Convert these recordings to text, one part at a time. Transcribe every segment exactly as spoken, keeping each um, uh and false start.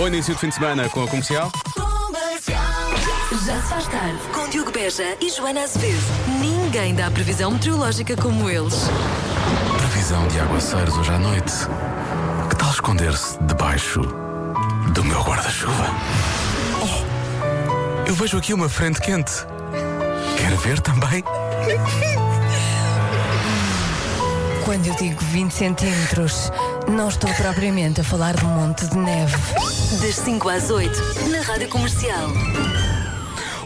Bom início de fim de semana com a Comercial. Já se faz tarde com Diogo Beja e Joana Azevedo. Ninguém dá previsão meteorológica como eles. Previsão de aguaceiros hoje à noite. Que tal esconder-se debaixo do meu guarda-chuva? Oh, eu vejo aqui uma frente quente. Quer ver também? Quando eu digo vinte centímetros, não estou propriamente a falar de Monte de Neve. Das cinco às oito, na Rádio Comercial.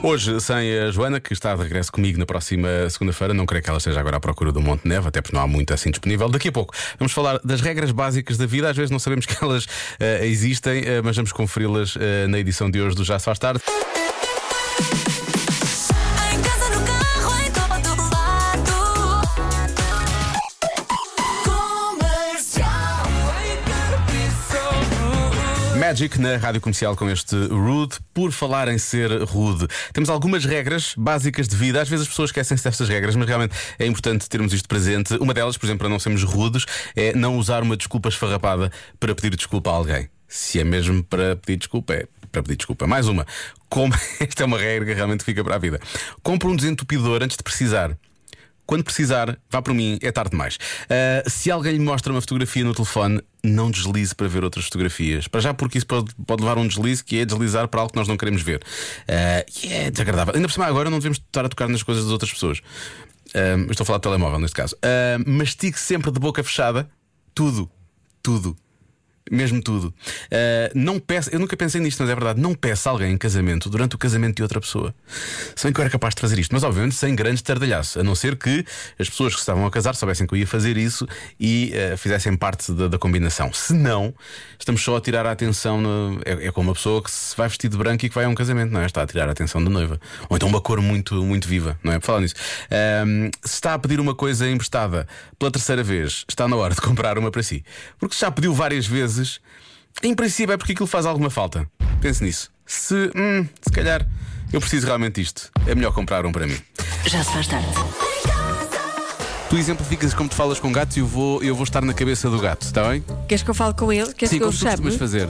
Hoje, sem a Joana, que está de regresso comigo na próxima segunda-feira, não creio que ela esteja agora à procura do Monte de Neve, até porque não há muito assim disponível. Daqui a pouco vamos falar das regras básicas da vida. Às vezes não sabemos que elas uh, existem, uh, mas vamos conferi-las uh, na edição de hoje do Já Se Faz Tarde. Magic na Rádio Comercial com este rude. Por falar em ser rude, temos algumas regras básicas de vida. Às vezes as pessoas esquecem-se destas regras, mas realmente é importante termos isto presente. Uma delas, por exemplo, para não sermos rudes, é não usar uma desculpa esfarrapada para pedir desculpa a alguém. Se é mesmo para pedir desculpa, é para pedir desculpa. Mais uma. Como... Esta é uma regra que realmente fica para a vida. Compre um desentupidor antes de precisar. Quando precisar, vá por mim, é tarde demais. Uh, se alguém lhe mostra uma fotografia no telefone, não deslize para ver outras fotografias. Para já, porque isso pode, pode levar a um deslize, que é deslizar para algo que nós não queremos ver. Uh, e é desagradável. Ainda por cima, agora não devemos estar a tocar nas coisas das outras pessoas. Uh, estou a falar de telemóvel neste caso. Uh, mastique sempre de boca fechada tudo. Tudo. Mesmo tudo. Uh, não peço, eu nunca pensei nisto, mas é verdade. Não peça alguém em casamento durante o casamento de outra pessoa. Sem que eu era capaz de fazer isto, mas obviamente sem grande estardalhaço. A não ser que as pessoas que estavam a casar soubessem que eu ia fazer isso e uh, fizessem parte da, da combinação. Se não, estamos só a tirar a atenção. No, é, é como uma pessoa que se vai vestir de branco e que vai a um casamento, não é? Está a tirar a atenção da noiva. Ou então uma cor muito, muito viva, não é? Por falar nisso, uh, se está a pedir uma coisa emprestada pela terceira vez, está na hora de comprar uma para si. Porque se já pediu várias vezes, em princípio é porque aquilo faz alguma falta. Pense nisso. Se, hum, se calhar eu preciso realmente disto, é melhor comprar um para mim. Já se faz tarde. Tu exemplificas como tu falas com gatos e eu vou, eu vou estar na cabeça do gato, está bem? Queres que eu fale com ele? Queres Sim, que eu chame? Sim, como tu costumas fazer.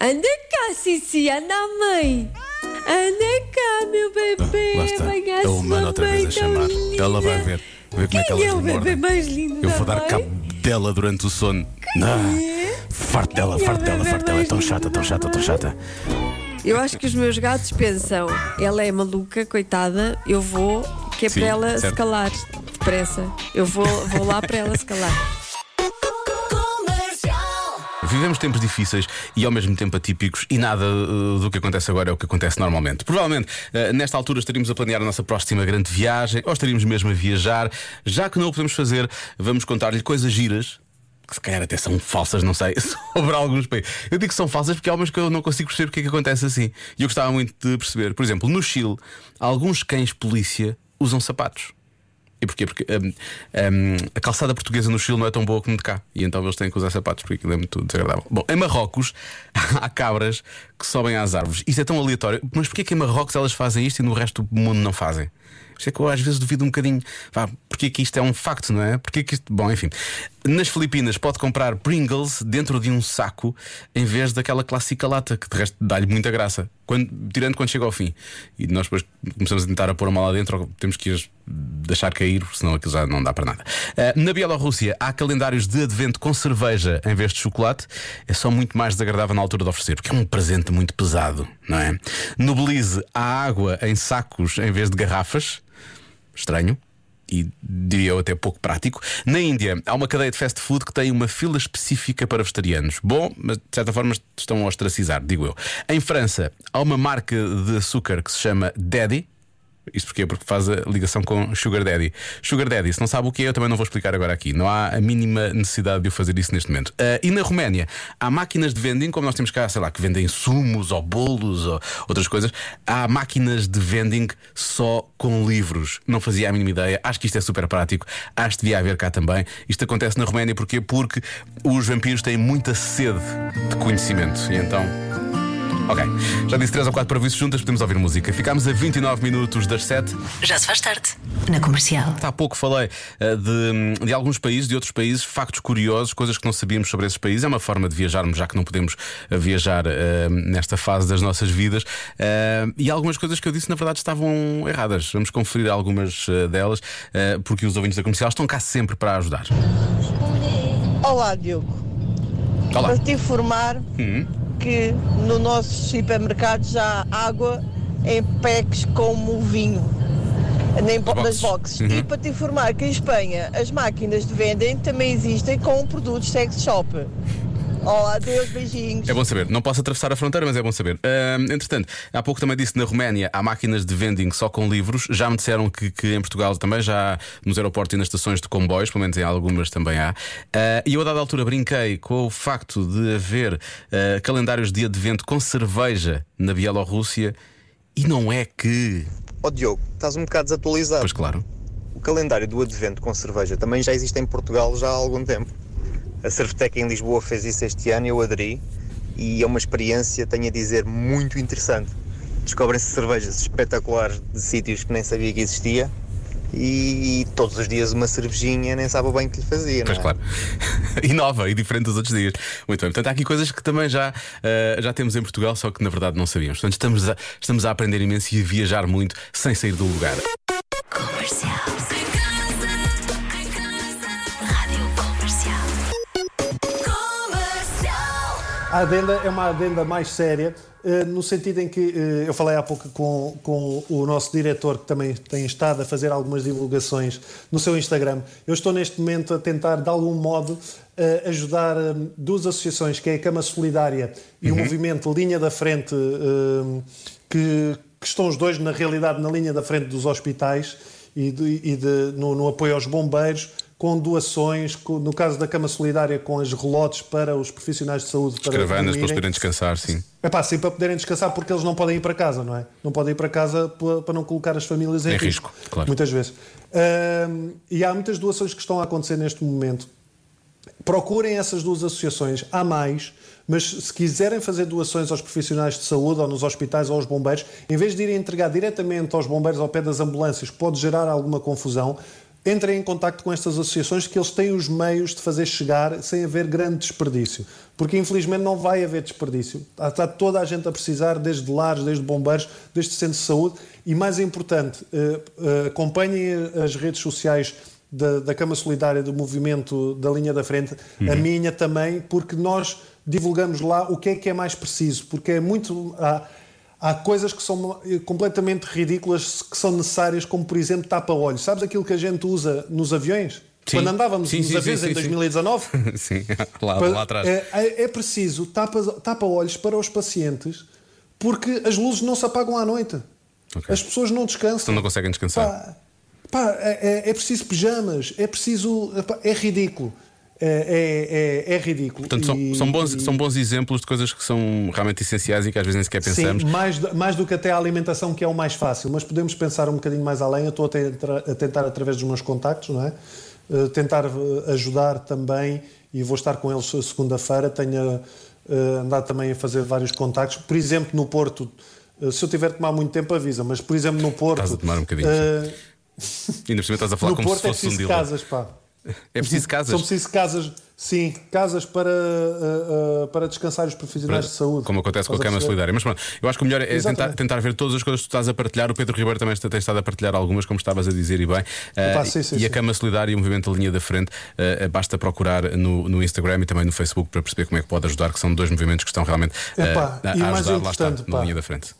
Anda cá, Cici, anda à mãe. Anda cá, meu bebê. Ah, lá está. Baga-se a humana outra vez a chamar. Linda. Ela vai ver, ver como é que ela é o bebê mais lindo. Eu vou dar cabo dela durante o sono. Farto dela, farto dela, farto dela. É tão chata, tão chata, tão chata. Eu acho que os meus gatos pensam: ela é maluca, coitada, eu vou, que é Sim, para ela certo. Se calar. Depressa. Eu vou, vou lá para ela se calar. Vivemos tempos difíceis e ao mesmo tempo atípicos, e nada uh, do que acontece agora é o que acontece normalmente. Provavelmente uh, nesta altura estaríamos a planear a nossa próxima grande viagem, ou estaríamos mesmo a viajar. Já que não o podemos fazer, vamos contar-lhe coisas giras, que se calhar até são falsas, não sei, sobre alguns países. Eu digo que são falsas porque há umas que eu não consigo perceber porque é que acontece assim. E eu gostava muito de perceber. Por exemplo, no Chile, alguns cães-polícia usam sapatos. E porquê? Porque um, um, a calçada portuguesa no Chile não é tão boa como de cá, e então eles têm que usar sapatos porque aquilo é muito desagradável. Bom, em Marrocos há cabras que sobem às árvores. Isto é tão aleatório. Mas porquê que em Marrocos elas fazem isto e no resto do mundo não fazem? Isto é que eu às vezes duvido um bocadinho. Vá, porque é que isto é um facto, não é? Porque é que isto... Bom, enfim. Nas Filipinas pode comprar Pringles dentro de um saco em vez daquela clássica lata, que de resto dá-lhe muita graça, quando, tirando quando chega ao fim. E nós depois começamos a tentar a pôr uma lá dentro, ou temos que as deixar cair, senão aquilo já não dá para nada. uh, Na Bielorrússia há calendários de advento com cerveja em vez de chocolate. É só muito mais desagradável na altura de oferecer, porque é um presente muito pesado, não é? No Belize há água em sacos em vez de garrafas. Estranho e diria eu até pouco prático. Na Índia há uma cadeia de fast food que tem uma fila específica para vegetarianos. Bom, mas de certa forma estão a ostracizar, digo eu. Em França há uma marca de açúcar que se chama Daddy. Isto porquê? Porque faz a ligação com Sugar Daddy. Sugar Daddy, se não sabe o que é, eu também não vou explicar agora aqui. Não há a mínima necessidade de eu fazer isso neste momento. uh, E na Roménia há máquinas de vending, como nós temos cá, sei lá, que vendem sumos ou bolos ou outras coisas. Há máquinas de vending só com livros. Não fazia a mínima ideia, acho que isto é super prático. Acho que devia haver cá também. Isto acontece na Roménia porquê? Porque os vampiros têm muita sede de conhecimento. E então... Ok, já disse três ou quatro previstos juntas, podemos ouvir música. Ficámos a vinte e nove minutos das sete. Já se faz tarde, na Comercial. Há pouco falei uh, de, de alguns países, de outros países, factos curiosos, coisas que não sabíamos sobre esses países. É uma forma de viajarmos, já que não podemos viajar uh, nesta fase das nossas vidas. uh, E algumas coisas que eu disse, na verdade, estavam erradas. Vamos conferir algumas uh, delas, uh, porque os ouvintes da Comercial estão cá sempre para ajudar. Olá, Diogo. Olá. Para te informar... Hum. que no nosso supermercado já há água em packs como o vinho, nem po- boxes. nas boxes. Uhum. E para te informar que em Espanha as máquinas de vendem também existem com produtos sex shop. Olá, adeus, beijinhos. É bom saber, não posso atravessar a fronteira, mas é bom saber. uh, Entretanto, há pouco também disse que na Roménia há máquinas de vending só com livros. Já me disseram que, que em Portugal também já há nos aeroportos e nas estações de comboios, pelo menos em algumas também há. uh, E eu a dada altura brinquei com o facto de haver uh, calendários de advento com cerveja na Bielorrússia. E não é que... Oh Diogo, estás um bocado desatualizado. Pois claro. O calendário do advento com cerveja também já existe em Portugal já há algum tempo. A Serveteca em Lisboa fez isso este ano, eu aderi, e é uma experiência, tenho a dizer, muito interessante. Descobrem-se cervejas espetaculares de sítios que nem sabia que existia, e, e todos os dias uma cervejinha nem sabe bem o que lhe fazia, pois não é? Claro. E nova, e diferente dos outros dias. Muito bem, portanto há aqui coisas que também já, uh, já temos em Portugal, só que na verdade não sabíamos. Portanto estamos a, estamos a aprender imenso e a viajar muito sem sair do lugar. Comercial. A adenda é uma adenda mais séria, no sentido em que eu falei há pouco com, com o nosso diretor, que também tem estado a fazer algumas divulgações no seu Instagram. Eu estou neste momento a tentar, de algum modo, ajudar duas associações, que é a Cama Solidária e uhum. o movimento Linha da Frente, que, que estão os dois, na realidade, na linha da frente dos hospitais e, de, e de, no, no apoio aos bombeiros, com doações, no caso da Cama Solidária, com as relotes para os profissionais de saúde. Para caravanas, para eles poderem descansar, sim. É pá, sim, para poderem descansar, porque eles não podem ir para casa, não é? Não podem ir para casa para não colocar as famílias em, em risco. risco claro. Muitas vezes. Um, e há muitas doações que estão a acontecer neste momento. Procurem essas duas associações, há mais, mas se quiserem fazer doações aos profissionais de saúde ou nos hospitais ou aos bombeiros, em vez de irem entregar diretamente aos bombeiros ao pé das ambulâncias, pode gerar alguma confusão. Entrem em contacto com estas associações, que eles têm os meios de fazer chegar sem haver grande desperdício. Porque, infelizmente, não vai haver desperdício. Está toda a gente a precisar, desde lares, desde bombeiros, desde centros de saúde. E, mais importante, acompanhem as redes sociais da, da Cama Solidária, do movimento da Linha da Frente, uhum. a minha também, porque nós divulgamos lá o que é que é mais preciso. Porque é muito... Há, Há coisas que são completamente ridículas, que são necessárias, como por exemplo tapa-olhos. Sabes aquilo que a gente usa nos aviões? Sim. Quando andávamos sim, nos sim, aviões sim, em sim. dois mil e dezanove? Sim, lá, para, lá atrás. É, é preciso tapa-olhos para os pacientes, porque as luzes não se apagam à noite. Okay. As pessoas não descansam. Então não conseguem descansar. Pá, pá, é, é preciso pijamas, é preciso... É ridículo. É, é, é, é ridículo. Portanto, são, e, são, bons, e... são bons exemplos de coisas que são realmente essenciais e que às vezes nem sequer pensamos. Sim, mais, mais do que até a alimentação, que é o mais fácil, mas podemos pensar um bocadinho mais além. Eu estou a, tentar, a tentar, através dos meus contactos, não é? Uh, tentar ajudar também, e vou estar com eles segunda-feira. Tenho uh, andado também a fazer vários contactos. Por exemplo, no Porto, uh, se eu tiver de tomar muito tempo, avisa, mas por exemplo, no Porto. Estás a tomar um bocadinho. Uh... Ainda por cima estás a falar no como Porto se fosse é um dealer. Casas, pá. É preciso casas? São preciso casas, sim, casas para, uh, uh, para descansar os profissionais para, de saúde. Como acontece com a Cama Solidária. Mas pronto, eu acho que o melhor é tentar, tentar ver todas as coisas que tu estás a partilhar. O Pedro Ribeiro também tem estado a partilhar algumas, como estavas a dizer, e bem. Opa, uh, sim, sim, e sim. A Cama Solidária e o movimento da Linha da Frente, uh, basta procurar no, no Instagram e também no Facebook para perceber como é que pode ajudar, que são dois movimentos que estão realmente uh, Epá, a, a ajudar lá está, na Linha da Frente.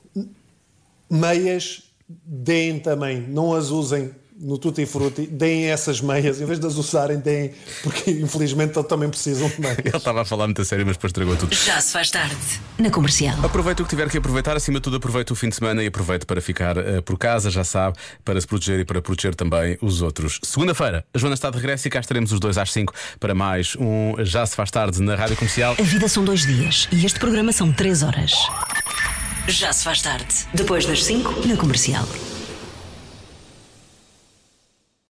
Meias, deem também, não as usem no Tutti Frutti, deem essas meias, em vez de as usarem, deem, porque infelizmente eles também precisam de meias. Ele estava a falar muito a sério, mas depois estragou tudo. Já se faz tarde, na Comercial. Aproveita o que tiver que aproveitar, acima de tudo aproveita o fim de semana e aproveita para ficar uh, por casa, já sabe, para se proteger e para proteger também os outros. Segunda-feira, a Joana está de regresso e cá estaremos os dois às cinco para mais um Já se faz tarde na Rádio Comercial. A vida são dois dias e este programa são três horas. Já se faz tarde, depois das cinco, na Comercial.